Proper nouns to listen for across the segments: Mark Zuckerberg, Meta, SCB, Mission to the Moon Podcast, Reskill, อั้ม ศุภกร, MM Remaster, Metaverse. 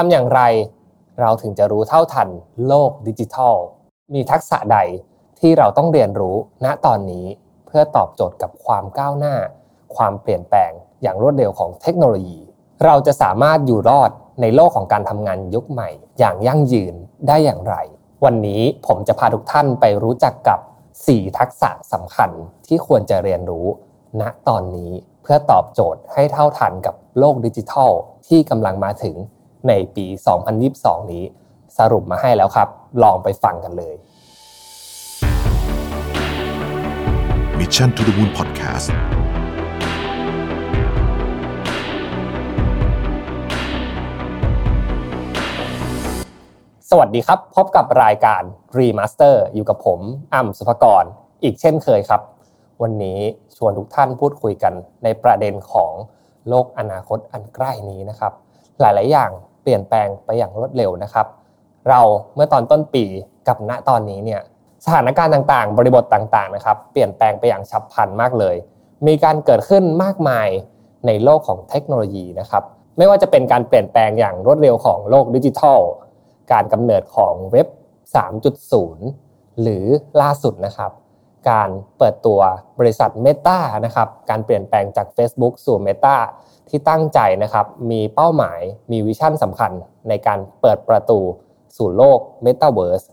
ทำอย่างไรเราถึงจะรู้เท่าทันโลกดิจิทัลมีทักษะใดที่เราต้องเรียนรู้ณตอนนี้เพื่อตอบโจทย์กับความก้าวหน้าความเปลี่ยนแปลงอย่างรวดเร็วของเทคโนโลยีเราจะสามารถอยู่รอดในโลกของการทำงานยุคใหม่อย่างยั่งยืนได้อย่างไรวันนี้ผมจะพาทุกท่านไปรู้จักกับ4ทักษะสำคัญที่ควรจะเรียนรู้ณตอนนี้เพื่อตอบโจทย์ให้เท่าทันกับโลกดิจิทัลที่กำลังมาถึงในปี 2022 นี้สรุปมาให้แล้วครับลองไปฟังกันเลย Mission to the Moon Podcastสวัสดีครับพบกับรายการ Remaster อยู่กับผมอ้ำสุภกรอีกเช่นเคยครับวันนี้ชวนทุกท่านพูดคุยกันในประเด็นของโลกอนาคตอันใกล้นี้นะครับหลายๆอย่างเปลี่ยนแปลงไปอย่างรวดเร็วนะครับเราเมื่อตอนต้นปีกับณตอนนี้เนี่ยสถานการณ์ต่างๆบริบทต่างๆนะครับเปลี่ยนแปลงไปอย่างฉับพลันมากเลยมีการเกิดขึ้นมากมายในโลกของเทคโนโลยีนะครับไม่ว่าจะเป็นการเปลี่ยนแปลงอย่างรวดเร็วของโลกดิจิทัลการกำเนิดของเว็บ 3.0 หรือล่าสุดนะครับการเปิดตัวบริษัท Meta นะครับการเปลี่ยนแปลงจาก Facebook สู่ Meta ที่ตั้งใจนะครับมีเป้าหมายมีวิชั่นสำคัญในการเปิดประตูสู่โลก Metaverse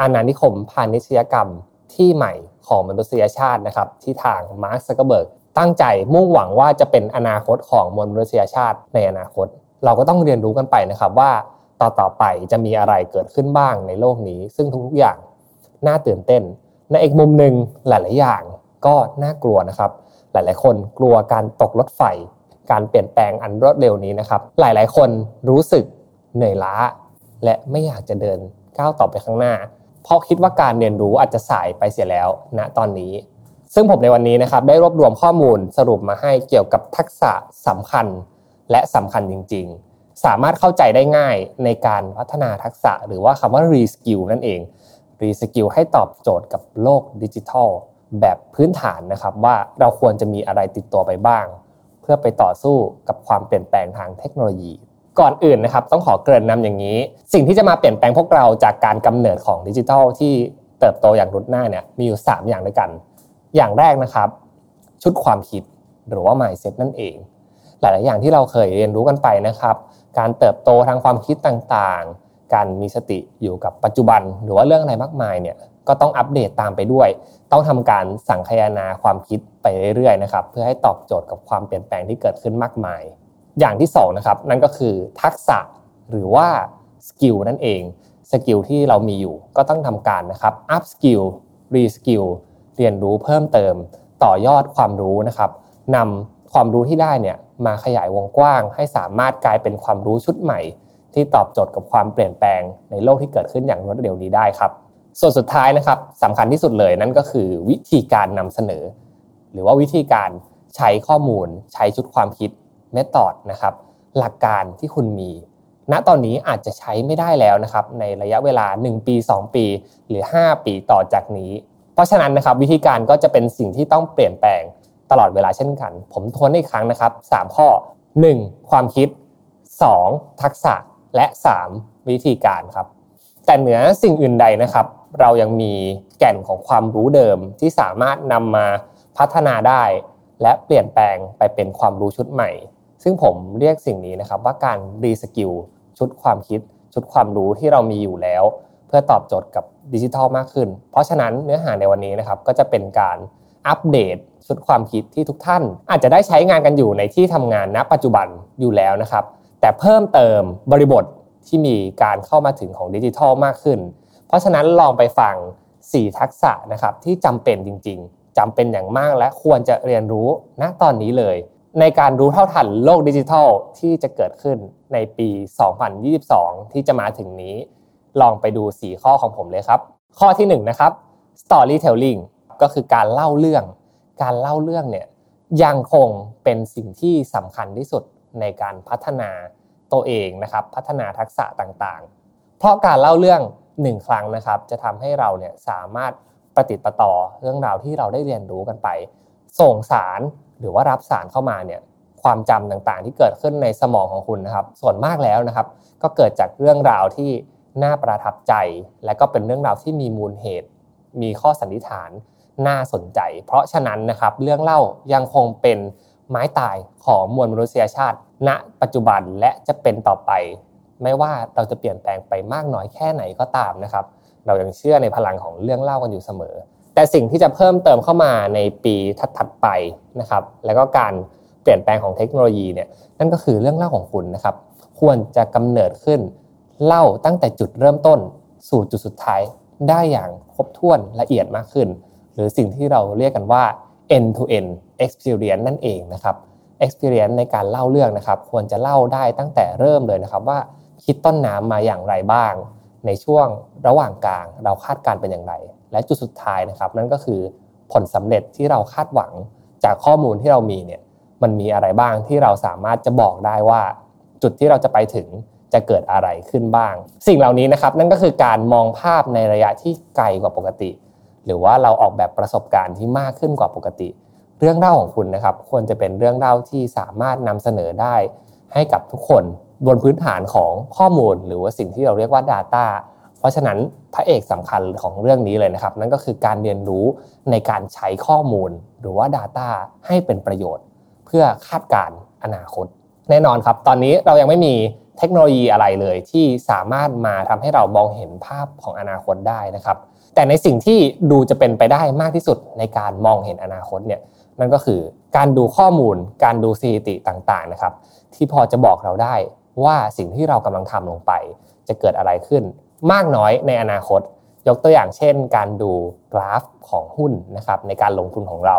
อาณานิคมพาณิชยกรรมที่ใหม่ของมนุษยชาตินะครับที่ทาง Mark Zuckerberg ตั้งใจมุ่งหวังว่าจะเป็นอนาคตของมนุษยชาติในอนาคตเราก็ต้องเรียนรู้กันไปนะครับว่าต่อไปจะมีอะไรเกิดขึ้นบ้างในโลกนี้ซึ่งทุกๆอย่างน่าตื่นเต้นในอีกมุมหนึ่งหลายๆอย่างก็น่ากลัวนะครับหลายๆคนกลัวการตกรถไฟการเปลี่ยนแปลงอันรวดเร็วนี้นะครับหลายๆคนรู้สึกเหนื่อยล้าและไม่อยากจะเดินก้าวต่อไปข้างหน้าเพราะคิดว่าการเรียนรู้อาจจะสายไปเสียแล้วณตอนนี้ซึ่งผมในวันนี้นะครับได้รวบรวมข้อมูลสรุปมาให้เกี่ยวกับทักษะสำคัญและสำคัญจริงๆสามารถเข้าใจได้ง่ายในการพัฒนาทักษะหรือว่าคำว่า Reskill นั่นเอง Reskill ให้ตอบโจทย์กับโลกดิจิทัลแบบพื้นฐานนะครับว่าเราควรจะมีอะไรติดตัวไปบ้างเพื่อไปต่อสู้กับความเปลี่ยนแปลงทางเทคโนโลยีก่อนอื่นนะครับต้องขอเกริ่นนำอย่างนี้สิ่งที่จะมาเปลี่ยนแปลงพวกเราจากการกำเนิดของดิจิทัลที่เติบโตอย่างรุนแรงเนี่ยมีอยู่3อย่างด้วยกันอย่างแรกนะครับชุดความคิดหรือว่า mindset นั่นเองหลายๆอย่างที่เราเคยเรียนรู้กันไปนะครับการเติบโตทางความคิดต่างๆการมีสติอยู่กับปัจจุบันหรือว่าเรื่องอะไรมากมายเนี่ยก็ต้องอัปเดตตามไปด้วยต้องทำการสังคายนาความคิดไปเรื่อยๆนะครับเพื่อให้ตอบโจทย์กับความเปลี่ยนแปลงที่เกิดขึ้นมากมายอย่างที่2นะครับนั่นก็คือทักษะหรือว่าสกิลนั่นเองสกิลที่เรามีอยู่ก็ต้องทำการนะครับอัพสกิลรีสกิลเรียนรู้เพิ่มเติมต่อยอดความรู้นะครับนำความรู้ที่ได้เนี่ยมาขยายวงกว้างให้สามารถกลายเป็นความรู้ชุดใหม่ที่ตอบโจทย์กับความเปลี่ยนแปลงในโลกที่เกิดขึ้นอย่างรวดเร็วนี้ได้ครับส่วนสุดท้ายนะครับสำคัญที่สุดเลยนั่นก็คือวิธีการนำเสนอหรือว่าวิธีการใช้ข้อมูลใช้ชุดความคิด method นะครับหลักการที่คุณมีณตอนนี้อาจจะใช้ไม่ได้แล้วนะครับในระยะเวลา1ปี2ปีหรือ5ปีต่อจากนี้เพราะฉะนั้นนะครับวิธีการก็จะเป็นสิ่งที่ต้องเปลี่ยนแปลงตลอดเวลาเช่นกันผมทวนอีกครั้งนะครับ3ข้อ1ความคิด2ทักษะและ3วิธีการครับแต่เหนือสิ่งอื่นใดนะครับเรายังมีแก่นของความรู้เดิมที่สามารถนำมาพัฒนาได้และเปลี่ยนแปลงไปเป็นความรู้ชุดใหม่ซึ่งผมเรียกสิ่งนี้นะครับว่าการรีสกิลชุดความคิดชุดความรู้ที่เรามีอยู่แล้วเพื่อตอบโจทย์กับดิจิทัลมากขึ้นเพราะฉะนั้นเนื้อหาในวันนี้นะครับก็จะเป็นการอัปเดตชุดความคิดที่ทุกท่านอาจจะได้ใช้งานกันอยู่ในที่ทำงานณปัจจุบันอยู่แล้วนะครับแต่เพิ่มเติมบริบทที่มีการเข้ามาถึงของดิจิทัลมากขึ้นเพราะฉะนั้นลองไปฟัง4ทักษะนะครับที่จำเป็นจริงๆจำเป็นอย่างมากและควรจะเรียนรู้ณตอนนี้เลยในการรู้เท่าทันโลกดิจิทัลที่จะเกิดขึ้นในปี 2022 ที่จะมาถึงนี้ลองไปดู4ข้อของผมเลยครับข้อที่1นะครับ Storytellingก็คือการเล่าเรื่องเนี่ยยังคงเป็นสิ่งที่สำคัญที่สุดในการพัฒนาตัวเองนะครับพัฒนาทักษะต่างๆเพราะการเล่าเรื่อง1ครั้งนะครับจะทำให้เราเนี่ยสามารถประติดประต่อเรื่องราวที่เราได้เรียนรู้กันไปส่งสารหรือว่ารับสารเข้ามาเนี่ยคว ความจำต่างๆที่เกิดขึ้นในสมองของคุณนะครับส่วนมากแล้วนะครับก็เกิดจากเรื่องราวที่น่าประทับใจและก็เป็นเรื่องราวที่มีมูลเหตุมีข้อสันนิษฐานน่าสนใจเพราะฉะนั้นนะครับเรื่องเล่ายังคงเป็นไม้ตายของมวลมนุษยชาติณปัจจุบันและจะเป็นต่อไปไม่ว่าเราจะเปลี่ยนแปลงไปมากน้อยแค่ไหนก็ตามนะครับเรายังเชื่อในพลังของเรื่องเล่ากันอยู่เสมอแต่สิ่งที่จะเพิ่มเติมเข้ามาในปีถัดๆไปนะครับแล้วก็การเปลี่ยนแปลงของเทคโนโลยีเนี่ยนั่นก็คือเรื่องเล่าของคุณนะครับควรจะกำเนิดขึ้นเล่าตั้งแต่จุดเริ่มต้นสู่จุดสุดท้ายได้อย่างครบถ้วนละเอียดมากขึ้นหรือสิ่งที่เราเรียกกันว่า end to end experience นั่นเองนะครับ experience ในการเล่าเรื่องนะครับควรจะเล่าได้ตั้งแต่เริ่มเลยนะครับว่าคิดต้นน้ำมาอย่างไรบ้างในช่วงระหว่างกลางเราคาดการเป็นอย่างไรและจุดสุดท้ายนะครับนั่นก็คือผลสำเร็จที่เราคาดหวังจากข้อมูลที่เรามีเนี่ยมันมีอะไรบ้างที่เราสามารถจะบอกได้ว่าจุดที่เราจะไปถึงจะเกิดอะไรขึ้นบ้างสิ่งเหล่านี้นะครับนั่นก็คือการมองภาพในระยะที่ไกลกว่าปกติหรือว่าเราออกแบบประสบการณ์ที่มากขึ้นกว่าปกติเรื่องเล่าของคุณนะครับควรจะเป็นเรื่องเล่าที่สามารถนำเสนอได้ให้กับทุกคนบนพื้นฐานของข้อมูลหรือว่าสิ่งที่เราเรียกว่า Data เพราะฉะนั้นพระเอกสำคัญของเรื่องนี้เลยนะครับนั่นก็คือการเรียนรู้ในการใช้ข้อมูลหรือว่า Data ให้เป็นประโยชน์เพื่อคาดการณ์อนาคตแน่นอนครับตอนนี้เรายังไม่มีเทคโนโลยีอะไรเลยที่สามารถมาทำให้เรามองเห็นภาพของอนาคตได้นะครับแต่ในสิ่งที่ดูจะเป็นไปได้มากที่สุดในการมองเห็นอนาคตเนี่ยนั่นก็คือการดูข้อมูลการดูสถิติต่างๆนะครับที่พอจะบอกเราได้ว่าสิ่งที่เรากำลังทำลงไปจะเกิดอะไรขึ้นมากน้อยในอนาคตยกตัวอย่างเช่นการดูกราฟของหุ้นนะครับในการลงทุนของเรา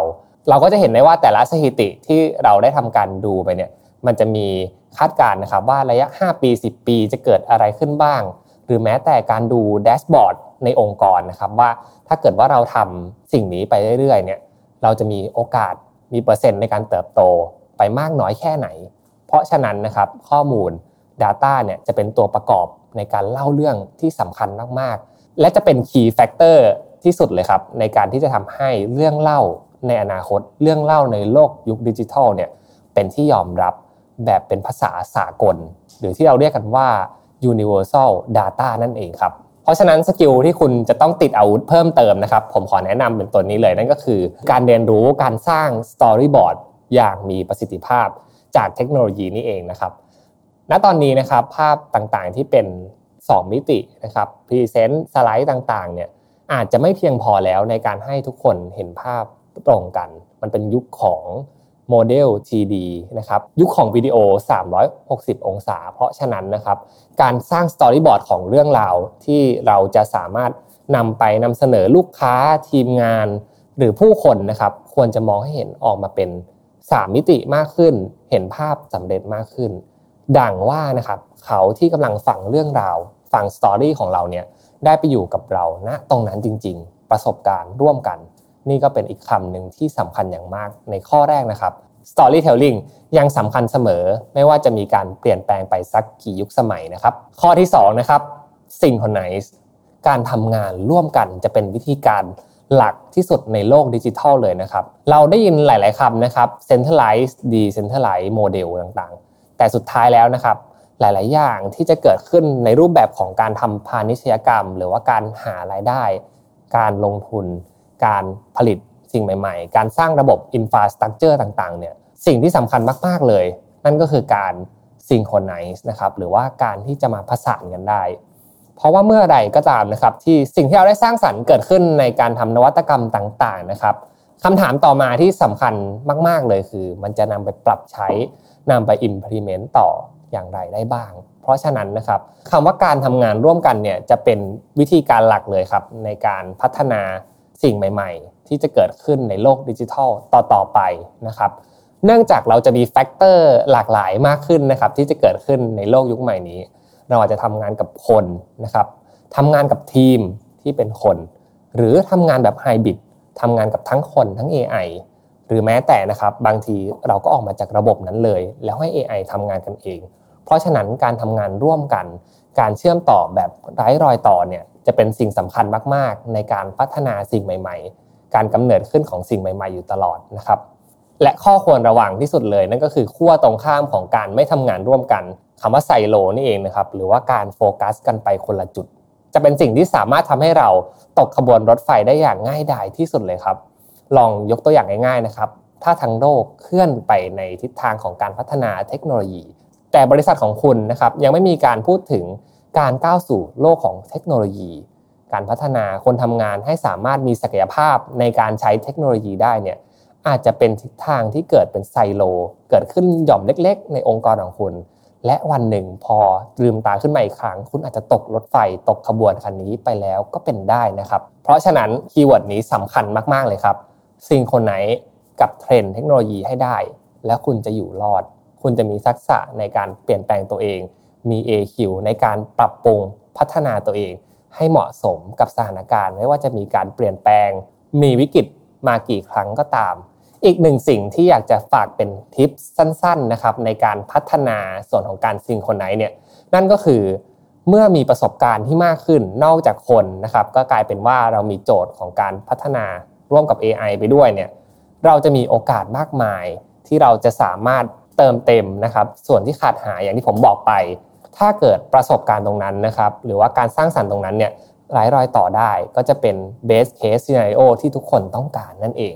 ก็จะเห็นได้ว่าแต่ละสถิติที่เราได้ทำการดูไปเนี่ยมันจะมีคาดการณ์นะครับว่าระยะ5ปี10ปีจะเกิดอะไรขึ้นบ้างหรือแม้แต่การดูแดชบอร์ดในองค์กรนะครับว่าถ้าเกิดว่าเราทำสิ่งนี้ไปเรื่อยๆเนี่ยเราจะมีโอกาสมีเปอร์เซ็นต์ในการเติบโตไปมากน้อยแค่ไหนเพราะฉะนั้นนะครับข้อมูล Data เนี่ยจะเป็นตัวประกอบในการเล่าเรื่องที่สำคัญมากๆและจะเป็น Key Factor ที่สุดเลยครับในการที่จะทำให้เรื่องเล่าในอนาคตเรื่องเล่าในโลกยุคดิจิทัลเนี่ยเป็นที่ยอมรับแบบเป็นภาษาสากลหรือที่เราเรียกกันว่า Universal Data นั่นเองครับเพราะฉะนั้นสกิลที่คุณจะต้องติดอาวุธเพิ่มเติมนะครับผมขอแนะนำเป็นตัวนี้เลยนั่นก็คือการเรียนรู้การสร้าง Storyboard อย่างมีประสิทธิภาพจากเทคโนโลยีนี่เองนะครับณตอนนี้นะครับภาพต่างๆที่เป็น2มิตินะครับพรีเซนต์สไลด์ต่างๆเนี่ยอาจจะไม่เพียงพอแล้วในการให้ทุกคนเห็นภาพตรงกันมันเป็นยุคของโมเดล 3D นะครับยุคของวิดีโอ360องศาเพราะฉะนั้นนะครับการสร้างสตอรี่บอร์ดของเรื่องราวที่เราจะสามารถนำเสนอลูกค้าทีมงานหรือผู้คนนะครับควรจะมองให้เห็นออกมาเป็น3มิติมากขึ้นเห็นภาพสำเร็จมากขึ้นดังว่านะครับเขาที่กำลังฟังเรื่องราวฟังสตอรี่ของเราเนี่ยได้ไปอยู่กับเราณตรงนั้นจริงๆประสบการณ์ร่วมกันนี่ก็เป็นอีกคำหนึ่งที่สำคัญอย่างมากในข้อแรกนะครับ Storytelling ยังสำคัญเสมอไม่ว่าจะมีการเปลี่ยนแปลงไปสักกี่ยุคสมัยนะครับข้อที่2นะครับ Synchronize การทำงานร่วมกันจะเป็นวิธีการหลักที่สุดในโลกดิจิทัลเลยนะครับเราได้ยินหลายๆคำนะครับ Centralize Decentralize Model ต่างๆแต่สุดท้ายแล้วนะครับหลายๆอย่างที่จะเกิดขึ้นในรูปแบบของการทำพาณิชยกรรมหรือว่าการหารายได้การลงทุนการผลิตสิ่งใหม่ๆการสร้างระบบ infrastructure ต่างๆเนี่ยสิ่งที่สำคัญมากๆเลยนั่นก็คือการ synchronize นะครับหรือว่าการที่จะมาผสานกันได้เพราะว่าเมื่อใดก็ตามนะครับที่สิ่งที่เราได้สร้างสรรค์เกิดขึ้นในการทำนวัตกรรมต่างๆนะครับคำถามต่อมาที่สำคัญมากๆเลยคือมันจะนำไปปรับใช้นำไป implement ต่ออย่างไรได้บ้างเพราะฉะนั้นนะครับคำว่าการทำงานร่วมกันเนี่ยจะเป็นวิธีการหลักเลยครับในการพัฒนาสิ่งใหม่ๆที่จะเกิดขึ้นในโลกดิจิทัลต่อๆไปนะครับเนื่องจากเราจะมีแฟกเตอร์หลากหลายมากขึ้นนะครับที่จะเกิดขึ้นในโลกยุคใหม่นี้เราอาจจะทำงานกับคนนะครับทำงานกับทีมที่เป็นคนหรือทำงานแบบไฮบริดทำงานกับทั้งคนทั้ง AI หรือแม้แต่นะครับบางทีเราก็ออกมาจากระบบนั้นเลยแล้วให้ AI ทำงานกันเองเพราะฉะนั้นการทำงานร่วมกันการเชื่อมต่อแบบไร้รอยต่อเนี่ยจะเป็นสิ่งสำคัญมากๆในการพัฒนาสิ่งใหม่ๆการกำเนิดขึ้นของสิ่งใหม่ๆอยู่ตลอดนะครับ และข้อควรระวังที่สุดเลยนั่นก็คือขั้วตรงข้ามของการไม่ทำงานร่วมกันคำว่าไซโลนี่เองนะครับหรือว่าการโฟกัสกันไปคนละจุดจะเป็นสิ่งที่สามารถทำให้เราตกขบวนรถไฟได้อย่างง่ายดายที่สุดเลยครับลองยกตัวอย่างง่ายๆนะครับถ้าทั้งโลกเคลื่อนไปในทิศทางของการพัฒนาเทคโนโลยีแต่บริษัทของคุณนะครับยังไม่มีการพูดถึงการก้าวสู่โลกของเทคโนโลยีการพัฒนาคนทำงานให้สามารถมีศักยภาพในการใช้เทคโนโลยีได้เนี่ยอาจจะเป็นทิศทางที่เกิดเป็นไซโลเกิดขึ้นหย่อมเล็กๆในองค์กรของคุณและวันหนึ่งพอลืมตาขึ้นมาอีกครั้งคุณอาจจะตกรถไฟตกขบวนคันนี้ไปแล้วก็เป็นได้นะครับเพราะฉะนั้นคีย์เวิร์ดนี้สำคัญมากๆเลยครับซิงโครไนซ์กับเทรนด์เทคโนโลยีให้ได้แล้วคุณจะอยู่รอดคุณจะมีทักษะในการเปลี่ยนแปลงตัวเองมี AQ ในการปรับปรุงพัฒนาตัวเองให้เหมาะสมกับสถานการณ์ไม่ว่าจะมีการเปลี่ยนแปลงมีวิกฤตมากี่ครั้งก็ตามอีกหนึ่งสิ่งที่อยากจะฝากเป็นทิปสั้นๆนะครับในการพัฒนาส่วนของการซิงโครไนซ์เนี่ยนั่นก็คือเมื่อมีประสบการณ์ที่มากขึ้นนอกจากคนนะครับก็กลายเป็นว่าเรามีโจทย์ของการพัฒนาร่วมกับ AI ไปด้วยเนี่ยเราจะมีโอกาสมากมายที่เราจะสามารถเติมเต็มนะครับส่วนที่ขาดหายอย่างที่ผมบอกไปถ้าเกิดประสบการณ์ตรงนั้นนะครับหรือว่าการสร้างสรรค์ตรงนั้นเนี่ยหลายรอยต่อได้ก็จะเป็น best case scenario ที่ทุกคนต้องการนั่นเอง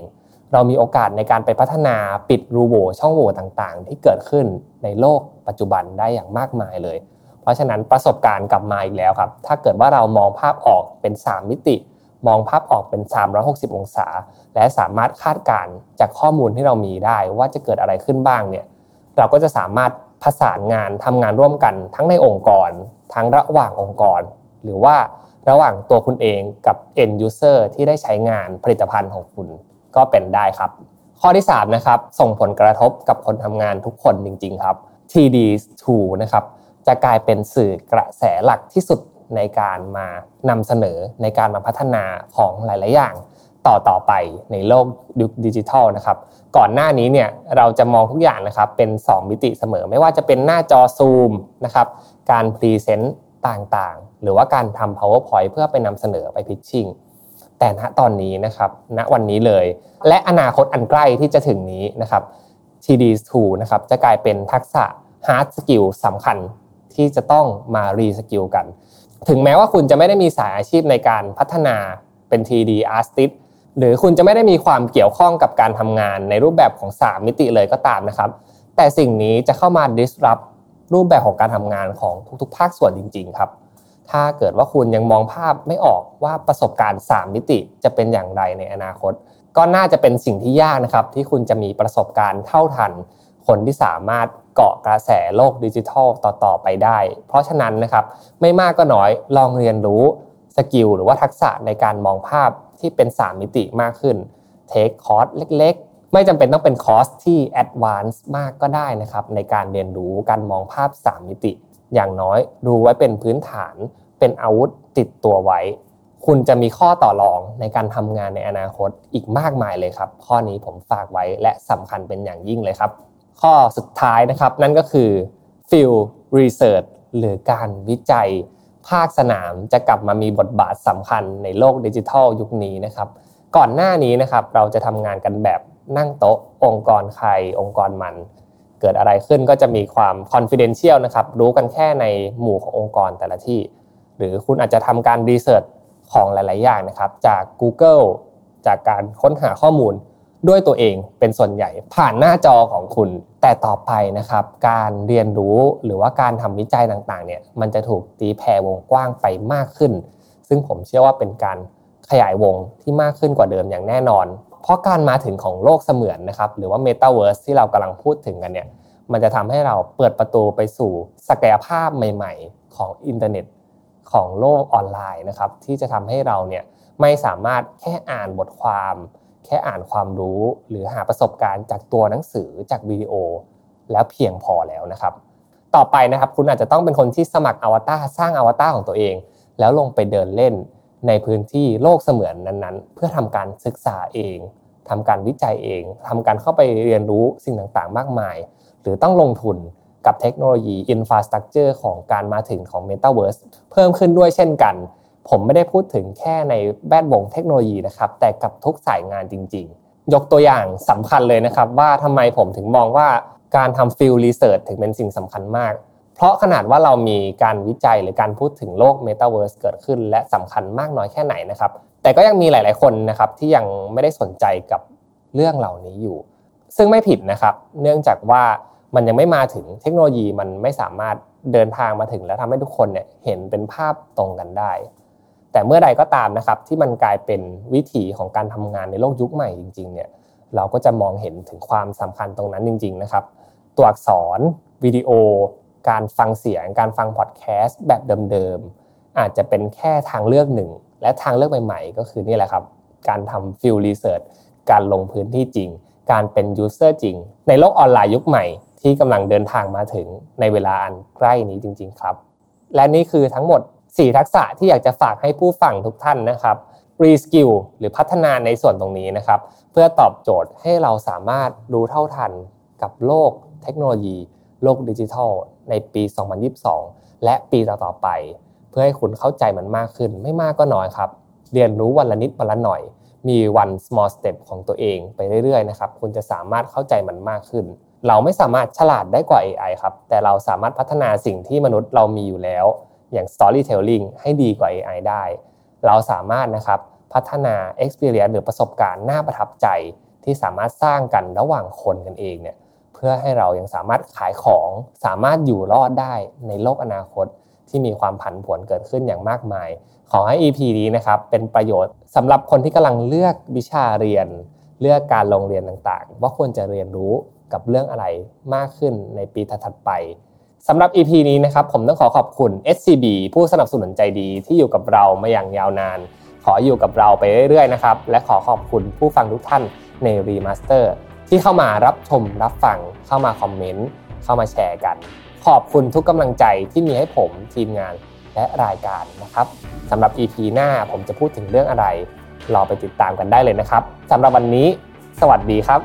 เรามีโอกาสในการไปพัฒนาปิดรูโหว่ช่องโหว่ต่างๆที่เกิดขึ้นในโลกปัจจุบันได้อย่างมากมายเลยเพราะฉะนั้นประสบการณ์กลับมาอีกแล้วครับถ้าเกิดว่าเรามองภาพออกเป็น3มิติมองภาพออกเป็น360องศาและสามารถคาดการณ์จากข้อมูลที่เรามีได้ว่าจะเกิดอะไรขึ้นบ้างเนี่ยเราก็จะสามารถประสานงานทำงานร่วมกันทั้งในองค์กรทั้งระหว่างองค์กรหรือว่าระหว่างตัวคุณเองกับ end user ที่ได้ใช้งานผลิตภัณฑ์ของคุณก็เป็นได้ครับข้อที่3นะครับส่งผลกระทบกับคนทำงานทุกคนจริงๆครับ TD2 นะครับจะกลายเป็นสื่อกระแสหลักที่สุดในการมานำเสนอในการมาพัฒนาของหลายๆอย่างต่อไปในโลกดิจิทัลนะครับก่อนหน้านี้เนี่ยเราจะมองทุกอย่างนะครับเป็น2มิติเสมอไม่ว่าจะเป็นหน้าจอซูมนะครับการพรีเซนต์ต่างๆหรือว่าการทำ PowerPoint เพื่อไปนำเสนอไปพิชชิ่งแต่ณตอนนี้นะครับณวันนี้เลยและอนาคตอันใกล้ที่จะถึงนี้นะครับ TD2 นะครับจะกลายเป็นทักษะ hard skill สำคัญที่จะต้องมา reskill กันถึงแม้ว่าคุณจะไม่ได้มีสายอาชีพในการพัฒนาเป็น TD artistหรือคุณจะไม่ได้มีความเกี่ยวข้องกับการทำงานในรูปแบบของ3มิติเลยก็ตามนะครับแต่สิ่งนี้จะเข้ามา disrupt รูปแบบของการทำงานของทุกๆภาคส่วนจริงๆครับถ้าเกิดว่าคุณยังมองภาพไม่ออกว่าประสบการณ์3มิติจะเป็นอย่างไรในอนาคตก็น่าจะเป็นสิ่งที่ยากนะครับที่คุณจะมีประสบการณ์เท่าทันคนที่สามารถเกาะกระแสโลกดิจิทัลต่อๆไปได้เพราะฉะนั้นนะครับไม่มากก็น้อยลองเรียนรู้สกิลหรือว่าทักษะในการมองภาพที่เป็น3มิติมากขึ้นเทคคอร์สเล็กๆไม่จำเป็นต้องเป็นคอร์สที่แอดวานซ์มากก็ได้นะครับในการเรียนรู้การมองภาพ3มิติอย่างน้อยดูไว้เป็นพื้นฐานเป็นอาวุธติดตัวไว้คุณจะมีข้อต่อรองในการทำงานในอนาคตอีกมากมายเลยครับข้อนี้ผมฝากไว้และสำคัญเป็นอย่างยิ่งเลยครับข้อสุดท้ายนะครับนั่นก็คือ Field Research หรือการวิจัยภาคสนามจะกลับมามีบทบาทสำคัญในโลกดิจิทัลยุคนี้นะครับก่อนหน้านี้นะครับเราจะทำงานกันแบบนั่งโต๊ะองค์กรใครองค์กรมันเกิดอะไรขึ้นก็จะมีความคอนฟิเดนเชียลนะครับรู้กันแค่ในหมู่ขององค์กรแต่ละที่หรือคุณอาจจะทำการรีเสิร์ชของหลายๆอย่างนะครับจาก Google จากการค้นหาข้อมูลด้วยตัวเองเป็นส่วนใหญ่ผ่านหน้าจอของคุณแต่ต่อไปนะครับการเรียนรู้หรือว่าการทำวิจัยต่างๆเนี่ยมันจะถูกตีแผ่วงกว้างไปมากขึ้นซึ่งผมเชื่อว่าเป็นการขยายวงที่มากขึ้นกว่าเดิมอย่างแน่นอนเพราะการมาถึงของโลกเสมือนนะครับหรือว่า Metaverse ที่เรากำลังพูดถึงกันเนี่ยมันจะทำให้เราเปิดประตูไปสู่ศักยภาพใหม่ๆของอินเทอร์เน็ตของโลกออนไลน์นะครับที่จะทำให้เราเนี่ยไม่สามารถแค่อ่านบทความแค่อ่านความรู้หรือหาประสบการณ์จากตัวหนังสือจากวิดีโอแล้วเพียงพอแล้วนะครับต่อไปนะครับคุณอาจจะต้องเป็นคนที่สมัครอวตารสร้างอวตารของตัวเองแล้วลงไปเดินเล่นในพื้นที่โลกเสมือนนั้นๆเพื่อทำการศึกษาเองทำการวิจัยเองทำการเข้าไปเรียนรู้สิ่งต่างๆมากมายหรือต้องลงทุนกับเทคโนโลยีอินฟราสตรัคเจอร์ของการมาถึงของ Metaverse เพิ่มขึ้นด้วยเช่นกันผมไม่ได้พูดถึงแค่ในแวดวงเทคโนโลยีนะครับแต่กับทุกสายงานจริง ยกตัวอย่างสำคัญเลยนะครับว่าทำไมผมถึงมองว่าการทำฟิลด์รีเสิร์ชถึงเป็นสิ่งสำคัญมากเพราะขนาดว่าเรามีการวิจัยหรือการพูดถึงโลก Metaverse เกิดขึ้นและสำคัญมากน้อยแค่ไหนนะครับแต่ก็ยังมีหลายๆคนนะครับที่ยังไม่ได้สนใจกับเรื่องเหล่านี้อยู่ซึ่งไม่ผิดนะครับเนื่องจากว่ามันยังไม่มาถึงเทคโนโลยีมันไม่สามารถเดินทางมาถึงและทำให้ทุกคนเนี่ยเห็นเป็นภาพตรงกันได้แต่เมื่อใดก็ตามนะครับที่มันกลายเป็นวิถีของการทำงานในโลกยุคใหม่จริงๆเนี่ยเราก็จะมองเห็นถึงความสำคัญตรงนั้นจริงๆนะครับตัวอักษรวิดีโอการฟังเสียงการฟังพอดแคสต์แบบเดิมๆอาจจะเป็นแค่ทางเลือกหนึ่งและทางเลือกใหม่ๆก็คือนี่แหละครับการทำฟิลด์รีเสิร์ชการลงพื้นที่จริงการเป็นยูเซอร์จริงในโลกออนไลน์ยุคใหม่ที่กำลังเดินทางมาถึงในเวลาอันใกล้นี้จริงๆครับและนี่คือทั้งหมด4ทักษะที่อยากจะฝากให้ผู้ฟังทุกท่านนะครับรีสกิลหรือพัฒนาในส่วนตรงนี้นะครับเพื่อตอบโจทย์ให้เราสามารถรู้เท่าทันกับโลกเทคโนโลยีโลกดิจิทัลในปี 2022 และปีต่อๆไปเพื่อให้คุณเข้าใจมันมากขึ้นไม่มากก็น้อยครับเรียนรู้วันละนิดวันละหน่อยมีวัน small step ของตัวเองไปเรื่อยๆนะครับคุณจะสามารถเข้าใจมันมากขึ้นเราไม่สามารถฉลาดได้กว่า AI ครับแต่เราสามารถพัฒนาสิ่งที่มนุษย์เรามีอยู่แล้วอย่าง storytelling ให้ดีกว่า AI ได้เราสามารถนะครับพัฒนา experience หรือประสบการณ์น่าประทับใจที่สามารถสร้างกันระหว่างคนกันเองเนี่ยเพื่อให้เรายังสามารถขายของสามารถอยู่รอดได้ในโลกอนาคตที่มีความผันผวนเกิดขึ้นอย่างมากมายขอให้ EP นี้นะครับเป็นประโยชน์สำหรับคนที่กำลังเลือกวิชาเรียนเลือกการลงเรียนต่างๆว่าควรจะเรียนรู้กับเรื่องอะไรมากขึ้นในปีถัดๆไปสำหรับ EP นี้นะครับผมต้องขอขอบคุณ SCB ผู้สนับสนุนใจดีที่อยู่กับเรามาอย่างยาวนานขออยู่กับเราไปเรื่อยๆนะครับและขอขอบคุณผู้ฟังทุกท่านใน Remaster ที่เข้ามารับชมรับฟังเข้ามาคอมเมนต์เข้ามาแชร์กันขอบคุณทุกกำลังใจที่มีให้ผมทีมงานและรายการนะครับสำหรับ EP หน้าผมจะพูดถึงเรื่องอะไรรอไปติดตามกันได้เลยนะครับสำหรับวันนี้สวัสดีครับ